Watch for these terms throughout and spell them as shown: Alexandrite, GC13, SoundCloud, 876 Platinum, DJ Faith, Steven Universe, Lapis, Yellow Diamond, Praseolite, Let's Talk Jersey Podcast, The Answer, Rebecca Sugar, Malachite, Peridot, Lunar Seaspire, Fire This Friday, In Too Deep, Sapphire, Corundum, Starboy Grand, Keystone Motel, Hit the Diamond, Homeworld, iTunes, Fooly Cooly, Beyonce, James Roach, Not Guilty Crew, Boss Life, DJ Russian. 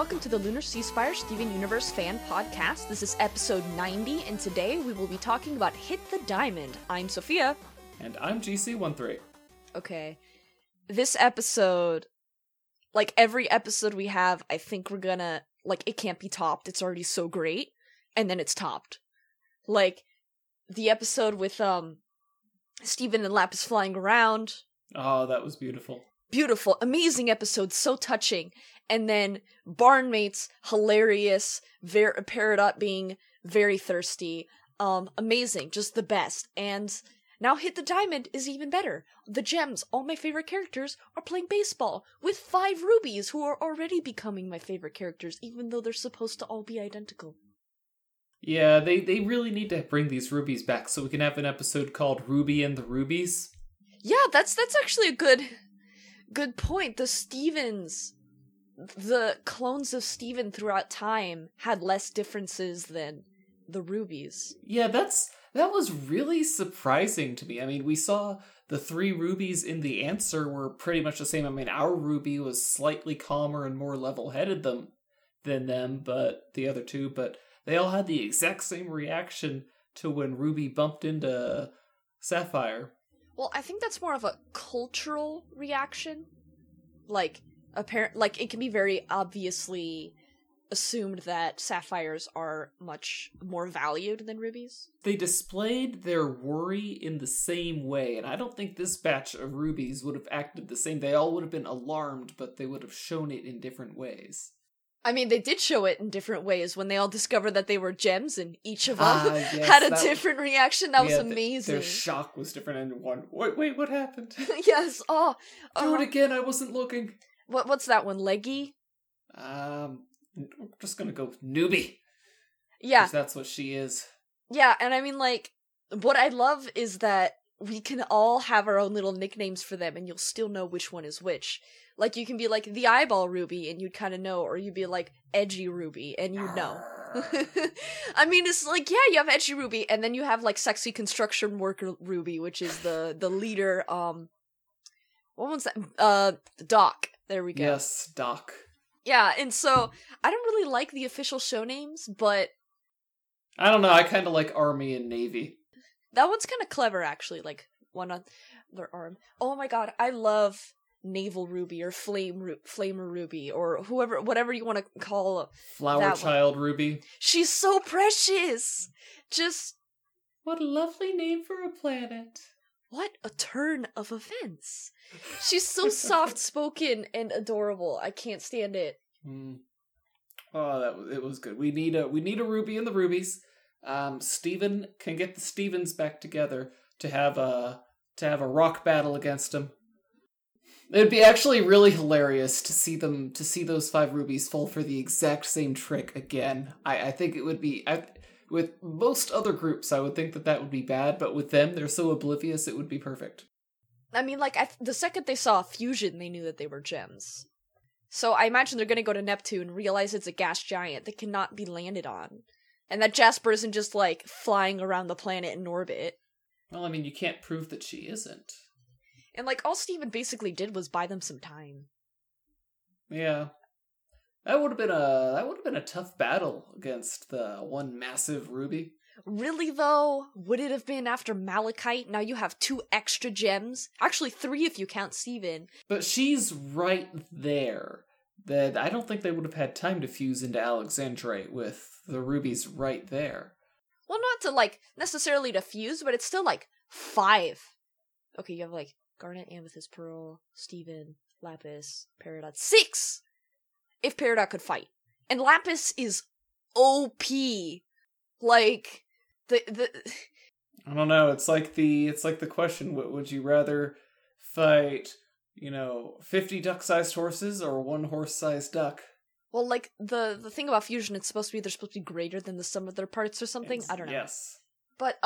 Welcome to the Lunar Seaspire Steven Universe fan podcast. This is episode 90, and today we will be talking about Hit the Diamond. I'm Sophia. And I'm GC13. Okay. This episode, like every episode we have, I think we're gonna, like, it can't be topped. It's already so great. And then it's topped. Like, the episode with Steven and Lapis flying around. Oh, that was beautiful. Beautiful, amazing episode, so touching. And then Barnmates, hilarious, Peridot being very thirsty, amazing, just the best. And now Hit the Diamond is even better. The gems, all my favorite characters, are playing baseball with 5 rubies who are already becoming my favorite characters, even though they're supposed to all be identical. Yeah, they really need to bring these rubies back so we can have an episode called Ruby and the Rubies. Yeah, that's actually a good point. The Stevens, the clones of Steven throughout time had less differences than the rubies. Yeah, that was really surprising to me. I mean, we saw the 3 rubies in The Answer were pretty much the same. I mean, our ruby was slightly calmer and more level-headed than them, but the other 2, but they all had the exact same reaction to when Ruby bumped into Sapphire. Well, I think that's more of a cultural reaction. Like, it can be very obviously assumed that sapphires are much more valued than rubies. They displayed their worry in the same way, and I don't think this batch of rubies would have acted the same. They all would have been alarmed, but they would have shown it in different ways. I mean, they did show it in different ways when they all discovered that they were gems, and each of them had a different reaction. That was amazing. Their shock was different, and one, wait, what happened? Yes, do it again, I wasn't looking. What's that one, Leggy? We're just gonna go with Newbie. Yeah. Because that's what she is. Yeah, and I mean, like, what I love is that we can all have our own little nicknames for them, and you'll still know which one is which. Like, you can be like the eyeball ruby, and you'd kind of know, or you'd be like edgy ruby, and you'd know. I mean, it's like, yeah, you have edgy ruby, and then you have like sexy construction worker ruby, which is the leader. What was that? Doc. There we go. Yes, Doc. Yeah, and so I don't really like the official show names, but I don't know. I kind of like Army and Navy. That one's kind of clever, actually. Like one on their arm. Oh my god, I love Naval Ruby or Flamer Ruby or whoever, whatever you want to call Flower Child one. Ruby. She's so precious. Just what a lovely name for a planet. What a turn of events. She's so soft-spoken and adorable. I can't stand it. Mm. Oh, it was good. We need a Ruby in the Rubies. Steven can get the Stevens back together to have a rock battle against him. It'd be actually really hilarious to see those 5 rubies fall for the exact same trick again. I think it would be, with most other groups, I would think that would be bad, but with them, they're so oblivious, it would be perfect. I mean, like, the second they saw a fusion, they knew that they were gems. So I imagine they're going to go to Neptune, realize it's a gas giant that cannot be landed on, and that Jasper isn't just, like, flying around the planet in orbit. Well, I mean, you can't prove that she isn't. And, like, all Steven basically did was buy them some time. Yeah. That would have been a tough battle against the one massive ruby. Really, though? Would it have been after Malachite? Now you have 2 extra gems. Actually, 3 if you count Steven. But she's right there. That I don't think they would have had time to fuse into Alexandrite with the rubies right there. Well, not to, like, necessarily to fuse, but it's still, like, 5. Okay, you have, like, Garnet, Amethyst, Pearl, Steven, Lapis, Peridot. 6! If Peridot could fight. And Lapis is OP. Like, I don't know, it's like the question, would you rather fight, 50 duck-sized horses or 1 horse-sized duck? Well, like, the thing about fusion, it's supposed to be, they're supposed to be greater than the sum of their parts or something? I don't know. Yes. But,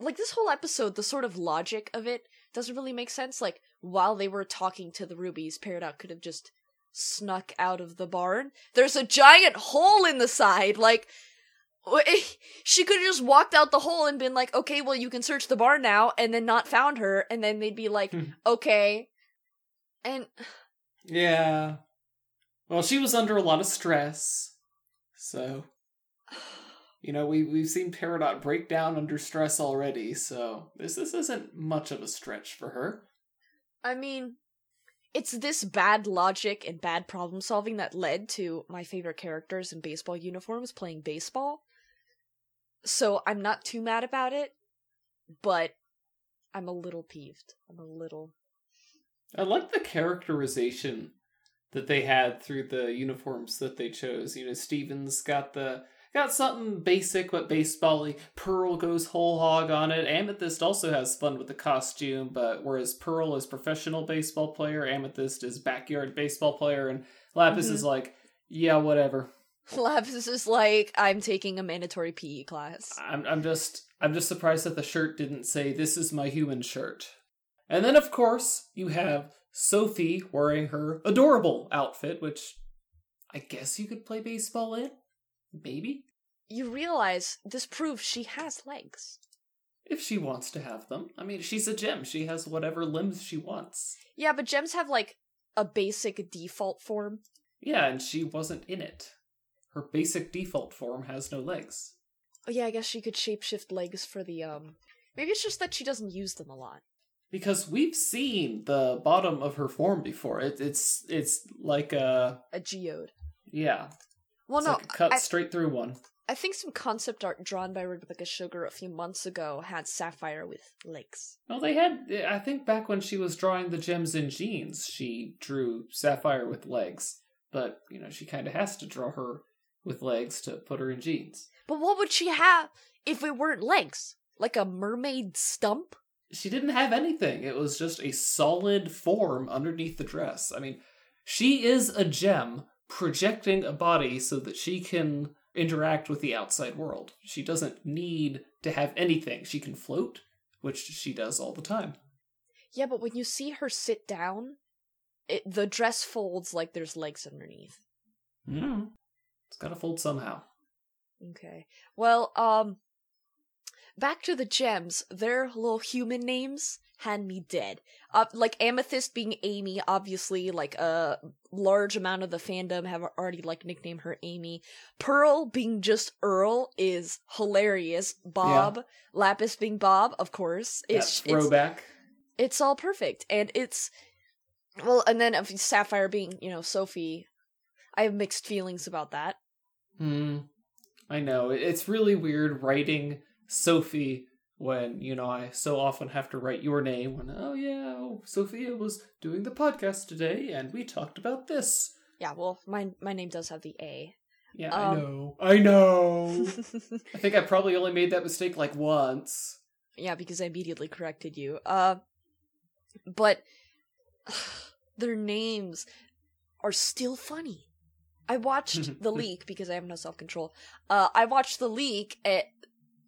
like, this whole episode, the sort of logic of it doesn't really make sense. Like, while they were talking to the rubies, Peridot could have just snuck out of the barn. There's a giant hole in the side. Like, she could have just walked out the hole and been like, okay, well, you can search the barn now, and then not found her, and then they'd be like, okay. And yeah. Well, she was under a lot of stress. So, you know, we've seen Peridot break down under stress already, so this isn't much of a stretch for her. I mean, it's this bad logic and bad problem solving that led to my favorite characters in baseball uniforms playing baseball. So I'm not too mad about it, but I'm a little peeved. I like the characterization that they had through the uniforms that they chose. You know, Steven's got something basic but baseball-y. Pearl goes whole hog on it. Amethyst also has fun with the costume, but whereas Pearl is professional baseball player, Amethyst is backyard baseball player, and Lapis is like, yeah, whatever. Lapis is like, I'm taking a mandatory PE class. I'm just surprised that the shirt didn't say, this is my human shirt. And then, of course, you have Sophie wearing her adorable outfit, which I guess you could play baseball in. Maybe. You realize this proves she has legs. If she wants to have them. I mean, she's a gem. She has whatever limbs she wants. Yeah, but gems have, like, a basic default form. Yeah, and she wasn't in it. Her basic default form has no legs. Oh yeah, I guess she could shapeshift legs for the, Maybe it's just that she doesn't use them a lot. Because we've seen the bottom of her form before. It's like a... A geode. Yeah. Well, it's straight through one. I think some concept art drawn by Rebecca Sugar a few months ago had Sapphire with legs. Well, they had... I think back when she was drawing the gems in Jeans, she drew Sapphire with legs. But, you know, she kind of has to draw her with legs to put her in Jeans. But what would she have if it weren't legs? Like a mermaid stump? She didn't have anything. It was just a solid form underneath the dress. I mean, she is a gem projecting a body so that she can interact with the outside world. She doesn't need to have anything. She can float, which she does all the time. Yeah, but when you see her sit down, the dress folds like there's legs underneath. It's gotta fold somehow. Okay. Well, back to the gems, their little human names had me dead. Like Amethyst being Amy, obviously, like a large amount of the fandom have already like nicknamed her Amy. Pearl being just Earl is hilarious. Bob, yeah. Lapis being Bob, of course. That throwback. It's all perfect. And it's, well, and then Sapphire being, you know, Sophie. I have mixed feelings about that. I know. It's really weird writing Sophie when, you know, I so often have to write your name when, Sophia was doing the podcast today and we talked about this. Yeah, well, my name does have the A. Yeah, I know. I think I probably only made that mistake like once. Yeah, because I immediately corrected you. But their names are still funny. I watched the leak because I have no self-control. I watched the leak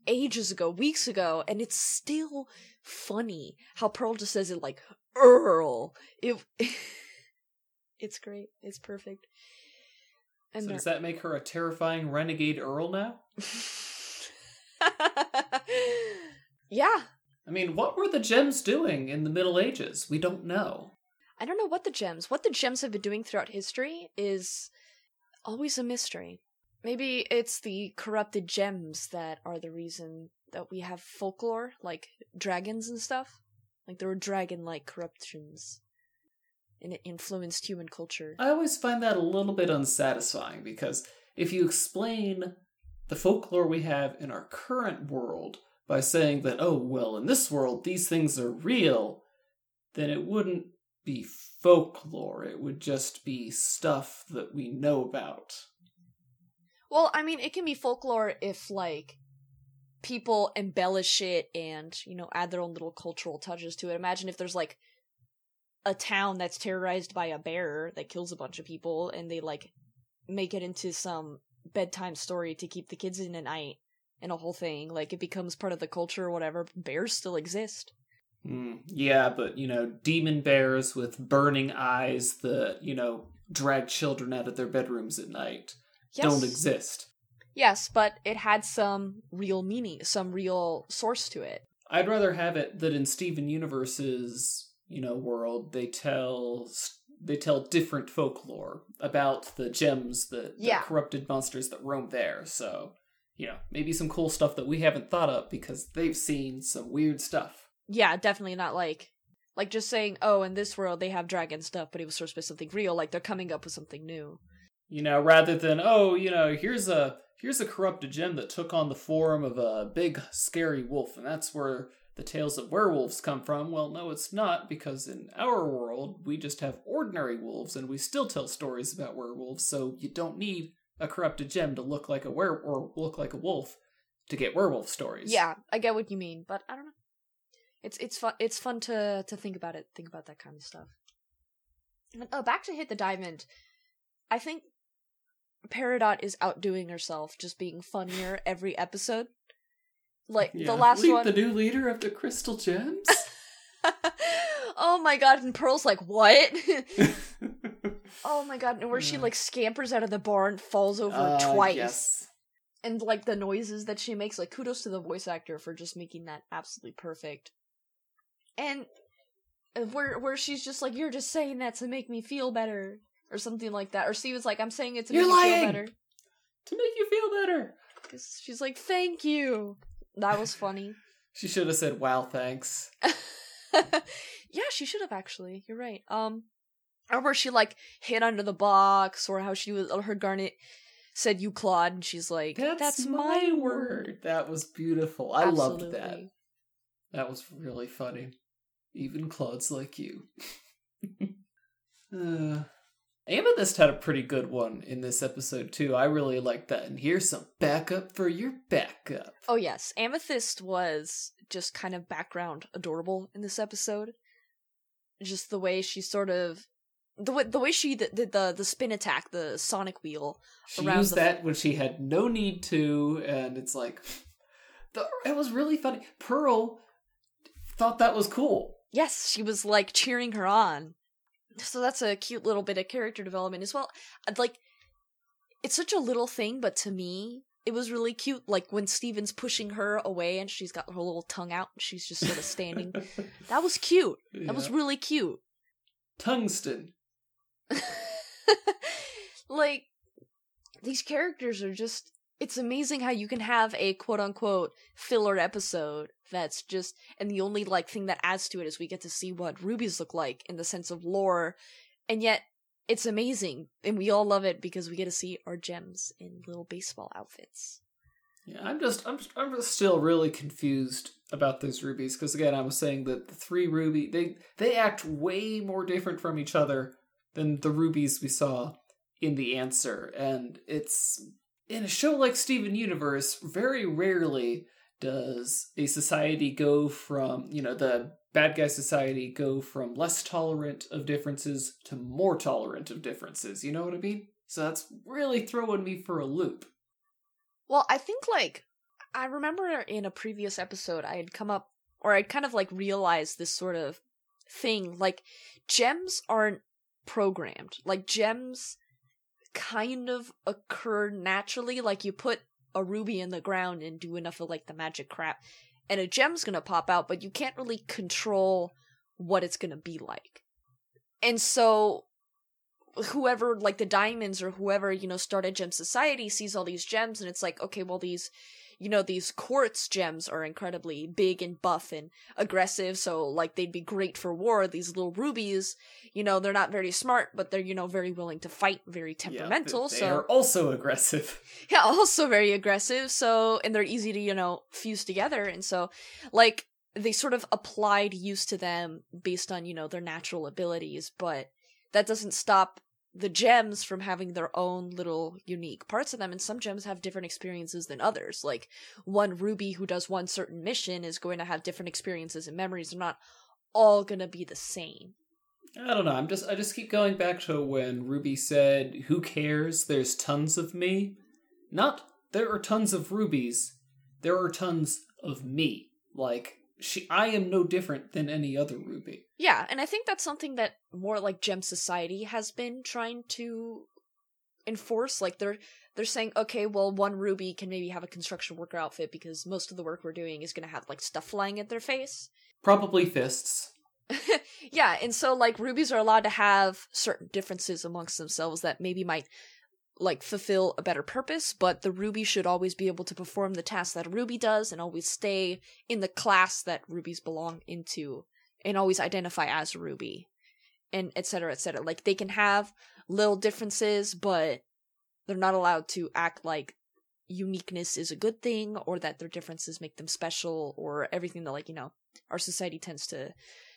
weeks ago, and it's still funny how Pearl just says it like, Earl. It's great. It's perfect. And so does that make her a terrifying renegade Earl now? Yeah. I mean, what were the gems doing in the Middle Ages? We don't know. I don't know what the gems have been doing throughout history is always a mystery. Maybe it's the corrupted gems that are the reason that we have folklore, like dragons and stuff. Like there were dragon-like corruptions, and it influenced human culture. I always find that a little bit unsatisfying, because if you explain the folklore we have in our current world by saying that, oh, well, in this world, these things are real, then it wouldn't be folklore. It would just be stuff that we know about. Well, I mean, it can be folklore if, like, people embellish it and, you know, add their own little cultural touches to it. Imagine if there's, like, a town that's terrorized by a bear that kills a bunch of people and they, like, make it into some bedtime story to keep the kids in at night and a whole thing. Like, it becomes part of the culture or whatever. Bears still exist. Yeah, but, you know, demon bears with burning eyes that, you know, drag children out of their bedrooms at night. Yes. Don't exist. Yes, but it had some real meaning, some real source to it. I'd rather have it that in Steven Universe's, you know, world, they tell they tell different folklore about the gems, the corrupted monsters that roam there. So, you know, maybe some cool stuff that we haven't thought of because they've seen some weird stuff. Yeah, definitely not like just saying, oh, in this world they have dragon stuff, but it was sourced by something real. Like they're coming up with something new. You know, rather than, oh, you know, here's a corrupted gem that took on the form of a big scary wolf, and that's where the tales of werewolves come from. Well, no, it's not, because in our world, we just have ordinary wolves, and we still tell stories about werewolves, so you don't need a corrupted gem to look like a or look like a wolf to get werewolf stories. Yeah, I get what you mean, but I don't know. It's fun to think about that kind of stuff. But, back to Hit the Diamond. I think Peridot is outdoing herself, just being funnier every episode. Like, yeah. The last one... the new leader of the Crystal Gems? Oh my god, and Pearl's like, what? Oh my god, and where she, like, scampers out of the bar and falls over twice. Yes. And, like, the noises that she makes, like, kudos to the voice actor for just making that absolutely perfect. And where she's just like, you're just saying that to make me feel better. Or something like that. Or Steven's like, I'm saying it to make you feel better. To make you feel better. Because she's like, thank you. That was funny. She should have said, wow, thanks. Yeah, she should have, actually. You're right. Or where she, like, hid under the box, or how she was, her garnet said, you clawed, and she's like, that's my word. That was beautiful. Absolutely. I loved that. That was really funny. Even Claude's like you. Amethyst had a pretty good one in this episode, too. I really liked that. And here's some backup for your backup. Oh, yes. Amethyst was just kind of background adorable in this episode. Just the way she sort of... The way she did the spin attack, the sonic wheel. She used that when she had no need to, and it's like... It was really funny. Pearl thought that was cool. Yes, she was, like, cheering her on. So that's a cute little bit of character development as well. Like, it's such a little thing, but to me, it was really cute. Like, when Steven's pushing her away and she's got her little tongue out and she's just sort of standing. That was cute. Yeah. That was really cute. Tungsten. Like, these characters are just... It's amazing how you can have a quote-unquote filler episode that's just... And the only, like, thing that adds to it is we get to see what rubies look like in the sense of lore. And yet, it's amazing. And we all love it because we get to see our gems in little baseball outfits. Yeah, I'm still really confused about those rubies. Because, again, I was saying that the three ruby... They act way more different from each other than the rubies we saw in The Answer. And it's... In a show like Steven Universe, very rarely does a society go from, you know, the bad guy society go from less tolerant of differences to more tolerant of differences. You know what I mean? So that's really throwing me for a loop. Well, I think, like, I remember in a previous episode I had come up, or I'd kind of, like, realized this sort of thing. Like, gems aren't programmed. Like, gems... kind of occur naturally. Like, you put a ruby in the ground and do enough of, like, the magic crap and a gem's gonna pop out, but you can't really control what it's gonna be like. And so whoever, like, the diamonds or whoever, you know, started Gem Society sees all these gems and it's like, okay, well, these, you know, these quartz gems are incredibly big and buff and aggressive, so, like, they'd be great for war. These little rubies, you know, they're not very smart, but they're, you know, very willing to fight, very temperamental. Yeah, they are also aggressive. Yeah, also very aggressive, so, and they're easy to, you know, fuse together, and so, like, they sort of applied use to them based on, you know, their natural abilities, but that doesn't stop the gems from having their own little unique parts of them, and some gems have different experiences than others. Like, one ruby who does one certain mission is going to have different experiences and memories. They're not all gonna be the same. I don't know, I just keep going back to when Ruby said, who cares, there's tons of me. Not, there are tons of rubies, there are tons of me. Like, I am no different than any other ruby. Yeah, and I think that's something that more, like, Gem Society has been trying to enforce. Like, they're saying, okay, well, one ruby can maybe have a construction worker outfit because most of the work we're doing is going to have, like, stuff flying at their face. Probably fists. Yeah, and so, like, rubies are allowed to have certain differences amongst themselves that maybe might, like, fulfill a better purpose, but the ruby should always be able to perform the task that a ruby does and always stay in the class that rubies belong into and always identify as a ruby, and et cetera, et cetera. Like, they can have little differences, but they're not allowed to act like uniqueness is a good thing or that their differences make them special or everything that, like, you know, our society tends to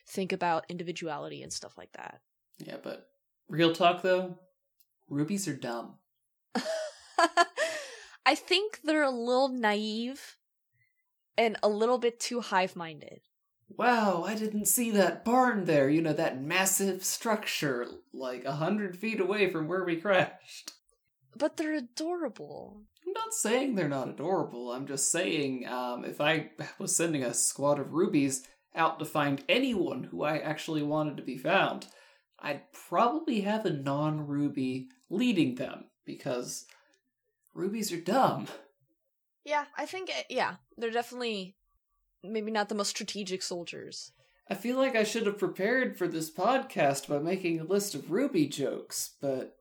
think about individuality and stuff like that. Yeah, but real talk though, rubies are dumb. I think they're a little naive and a little bit too hive-minded. Wow, I didn't see that barn there. You know, that massive structure like 100 feet away from where we crashed. But they're adorable. I'm not saying they're not adorable. I'm just saying if I was sending a squad of rubies out to find anyone who I actually wanted to be found, I'd probably have a non-ruby leading them, because rubies are dumb. Yeah, I think, they're definitely maybe not the most strategic soldiers. I feel like I should have prepared for this podcast by making a list of ruby jokes, but...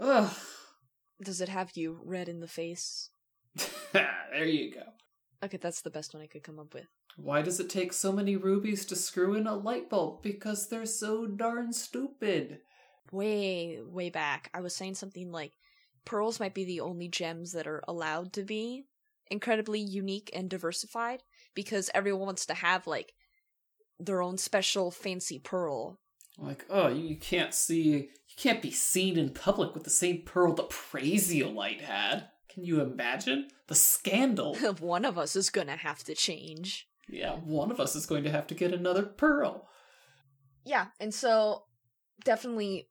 ugh. Does it have you red in the face? There you go. Okay, that's the best one I could come up with. Why does it take so many rubies to screw in a light bulb? Because they're so darn stupid. Way, way back, I was saying something like, pearls might be the only gems that are allowed to be incredibly unique and diversified, because everyone wants to have, like, their own special fancy pearl. Like, oh, you can't be seen in public with the same pearl that Praseolite had. Can you imagine? The scandal. One of us is going to have to change. Yeah, one of us is going to have to get another pearl. Yeah, and so definitely,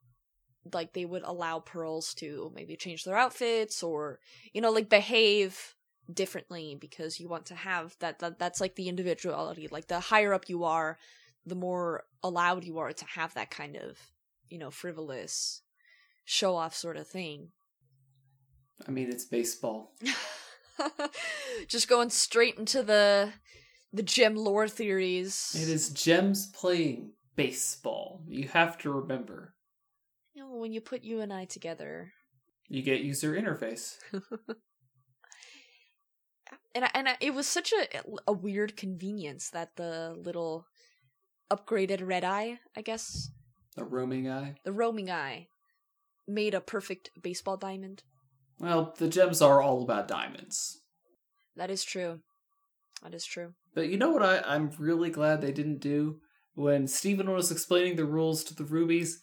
like, they would allow pearls to maybe change their outfits or, you know, like, behave differently, because you want to have that's like the individuality. Like, the higher up you are, the more allowed you are to have that kind of, you know, frivolous show-off sort of thing. I mean, it's baseball. Just going straight into the gem lore theories. It is gems playing baseball. You have to remember. You know, when you put you and I together, you get user interface. And it was such a weird convenience that the little upgraded red eye, I guess. The roaming eye made a perfect baseball diamond. Well, the gems are all about diamonds. That is true. But you know what I'm really glad they didn't do? When Steven was explaining the rules to the rubies,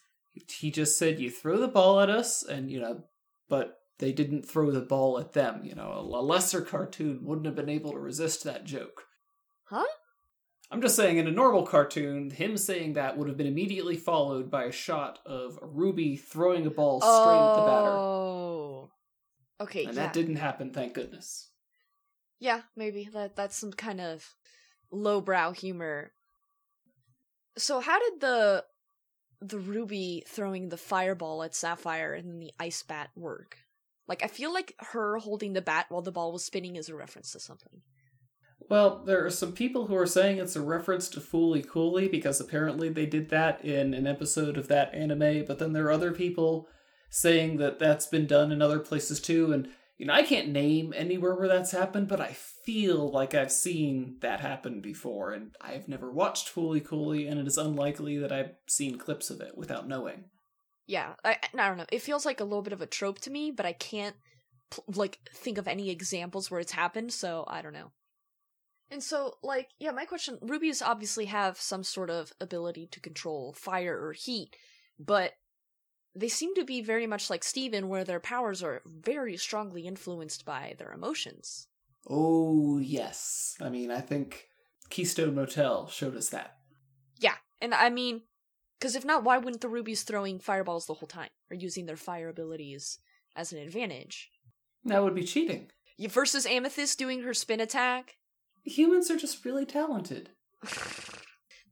he just said, you throw the ball at us, and, you know, but they didn't throw the ball at them. You know, a lesser cartoon wouldn't have been able to resist that joke. Huh? I'm just saying, in a normal cartoon, him saying that would have been immediately followed by a shot of a ruby throwing a ball straight at the batter. Oh... okay, and that didn't happen, thank goodness. Yeah, maybe. That's some kind of lowbrow humor. So how did the ruby throwing the fireball at Sapphire and then the ice bat work? Like, I feel like her holding the bat while the ball was spinning is a reference to something. Well, there are some people who are saying it's a reference to Fooly Cooly, because apparently they did that in an episode of that anime, but then there are other people saying that that's been done in other places too, and, you know, I can't name anywhere where that's happened, but I feel like I've seen that happen before, and I've never watched Fooly Cooly, and it is unlikely that I've seen clips of it without knowing. Yeah, I don't know, it feels like a little bit of a trope to me, but I can't, like, think of any examples where it's happened, so I don't know. And so, like, yeah, my question, rubies obviously have some sort of ability to control fire or heat, but they seem to be very much like Steven, where their powers are very strongly influenced by their emotions. Oh, yes. I mean, I think Keystone Motel showed us that. Yeah, and I mean, because if not, why wouldn't the rubies throwing fireballs the whole time, or using their fire abilities as an advantage? That would be cheating. Versus Amethyst doing her spin attack? Humans are just really talented.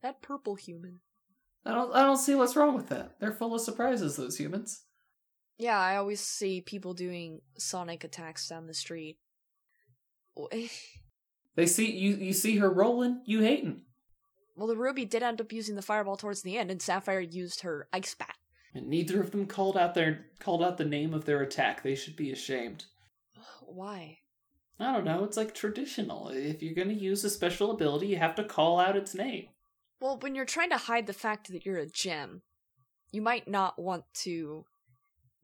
That purple human. I don't see what's wrong with that. They're full of surprises, those humans. Yeah, I always see people doing sonic attacks down the street. They see you see her rolling, you hating. Well, the Ruby did end up using the fireball towards the end, and Sapphire used her ice bat. And neither of them called out the name of their attack. They should be ashamed. Why? I don't know. It's like traditional. If you're going to use a special ability, you have to call out its name. Well, when you're trying to hide the fact that you're a gem, you might not want to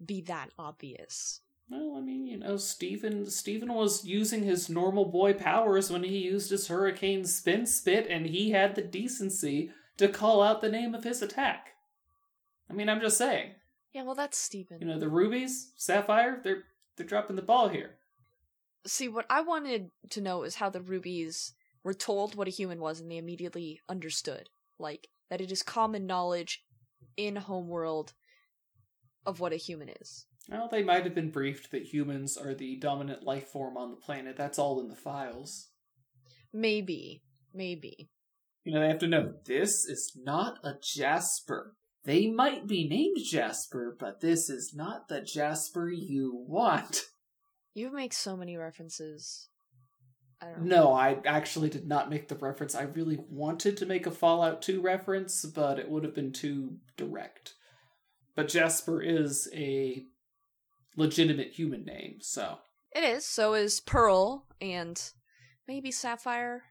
be that obvious. Well, I mean, you know, Steven was using his normal boy powers when he used his hurricane spin spit, and he had the decency to call out the name of his attack. I mean, I'm just saying. Yeah, well, that's Steven. You know, the rubies, Sapphire, they're dropping the ball here. See, what I wanted to know is how the rubies were told what a human was, and they immediately understood, like, that it is common knowledge in Homeworld of what a human is. Well, they might have been briefed that humans are the dominant life form on the planet. That's all in the files. Maybe. You know, they have to know, this is not a Jasper. They might be named Jasper, but this is not the Jasper you want. You make so many references. I don't know. No, I actually did not make the reference. I really wanted to make a Fallout 2 reference, but it would have been too direct. But Jasper is a legitimate human name, so. It is. So is Pearl, and maybe Sapphire,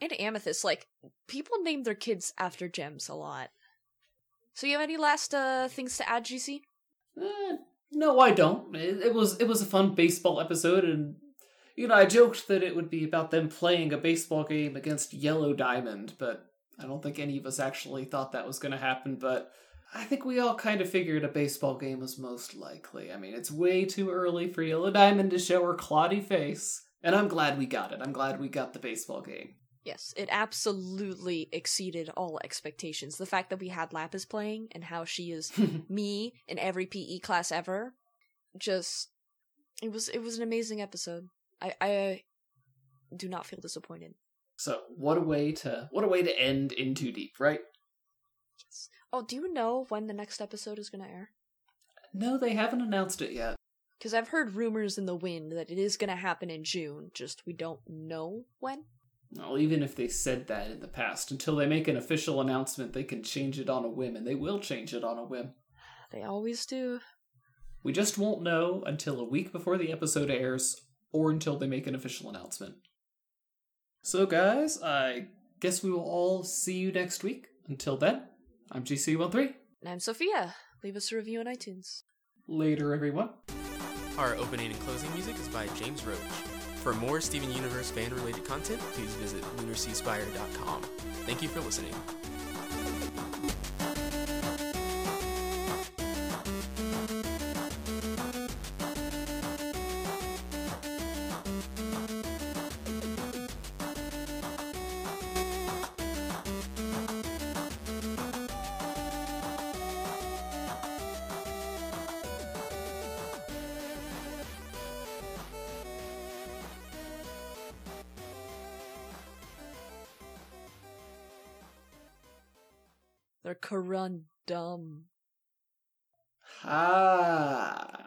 and Amethyst. Like, people name their kids after gems a lot. So you have any last things to add, GC? No, I don't. It was a fun baseball episode, and, you know, I joked that it would be about them playing a baseball game against Yellow Diamond, but I don't think any of us actually thought that was going to happen, but I think we all kind of figured a baseball game was most likely. I mean, it's way too early for Yellow Diamond to show her cloddy face, and I'm glad we got it. I'm glad we got the baseball game. Yes, it absolutely exceeded all expectations. The fact that we had Lapis playing and how she is me in every PE class ever, just, it was an amazing episode. I do not feel disappointed. So what a way to end In Too Deep, right? Yes. Oh, do you know when the next episode is going to air? No, they haven't announced it yet. Because I've heard rumors in the wind that it is going to happen in June, just we don't know when. Well, even if they said that in the past, until they make an official announcement, they can change it on a whim, and they will change it on a whim. They always do. We just won't know until a week before the episode airs, or until they make an official announcement. So guys, I guess we will all see you next week. Until then, I'm GC13. And I'm Sophia. Leave us a review on iTunes. Later, everyone. Our opening and closing music is by James Roach. For more Steven Universe fan-related content, please visit lunarseaspire.com. Thank you for listening. Corundum. Ah.